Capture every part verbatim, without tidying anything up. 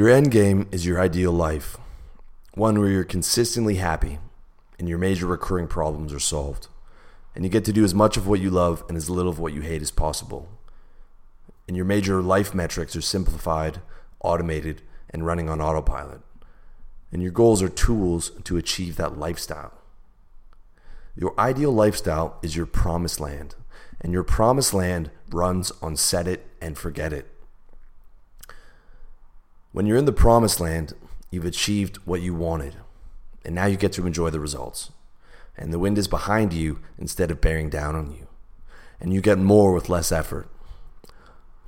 Your end game is your ideal life, one where you're consistently happy and your major recurring problems are solved, and you get to do as much of what you love and as little of what you hate as possible, and your major life metrics are simplified, automated, and running on autopilot, and your goals are tools to achieve that lifestyle. Your ideal lifestyle is your promised land, and your promised land runs on set it and forget it. When you're in the promised land, you've achieved what you wanted, and now you get to enjoy the results. And the wind is behind you instead of bearing down on you. And you get more with less effort.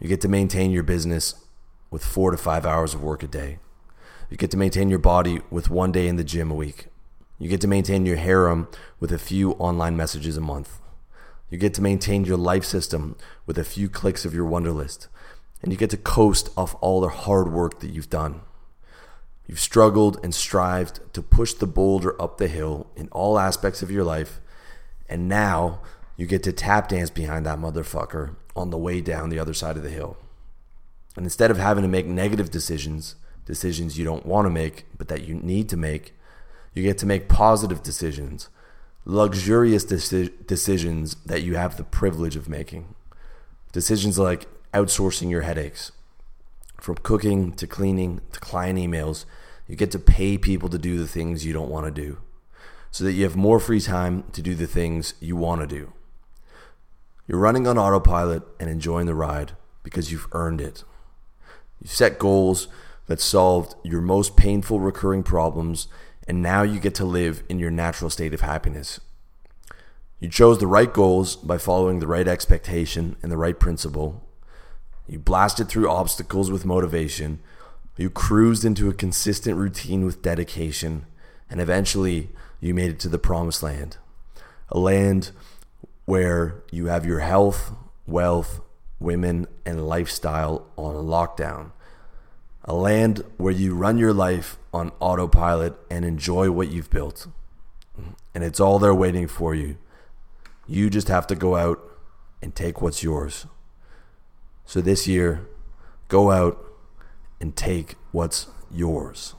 You get to maintain your business with four to five hours of work a day. You get to maintain your body with one day in the gym a week. You get to maintain your harem with a few online messages a month. You get to maintain your life system with a few clicks of your wonder list. And you get to coast off all the hard work that you've done. You've struggled and strived to push the boulder up the hill in all aspects of your life, and now you get to tap dance behind that motherfucker on the way down the other side of the hill. And instead of having to make negative decisions, decisions you don't want to make but that you need to make, you get to make positive decisions, luxurious deci- decisions that you have the privilege of making. Decisions like outsourcing your headaches. From cooking to cleaning to client emails, you get to pay people to do the things you don't want to do so that you have more free time to do the things you want to do. You're running on autopilot and enjoying the ride because you've earned it. You've set goals that solved your most painful recurring problems, and now you get to live in your natural state of happiness. You chose the right goals by following the right expectation and the right principle. You blasted through obstacles with motivation. You cruised into a consistent routine with dedication. And eventually, you made it to the promised land. A land where you have your health, wealth, women, and lifestyle on lockdown. A land where you run your life on autopilot and enjoy what you've built. And it's all there waiting for you. You just have to go out and take what's yours. So this year, go out and take what's yours.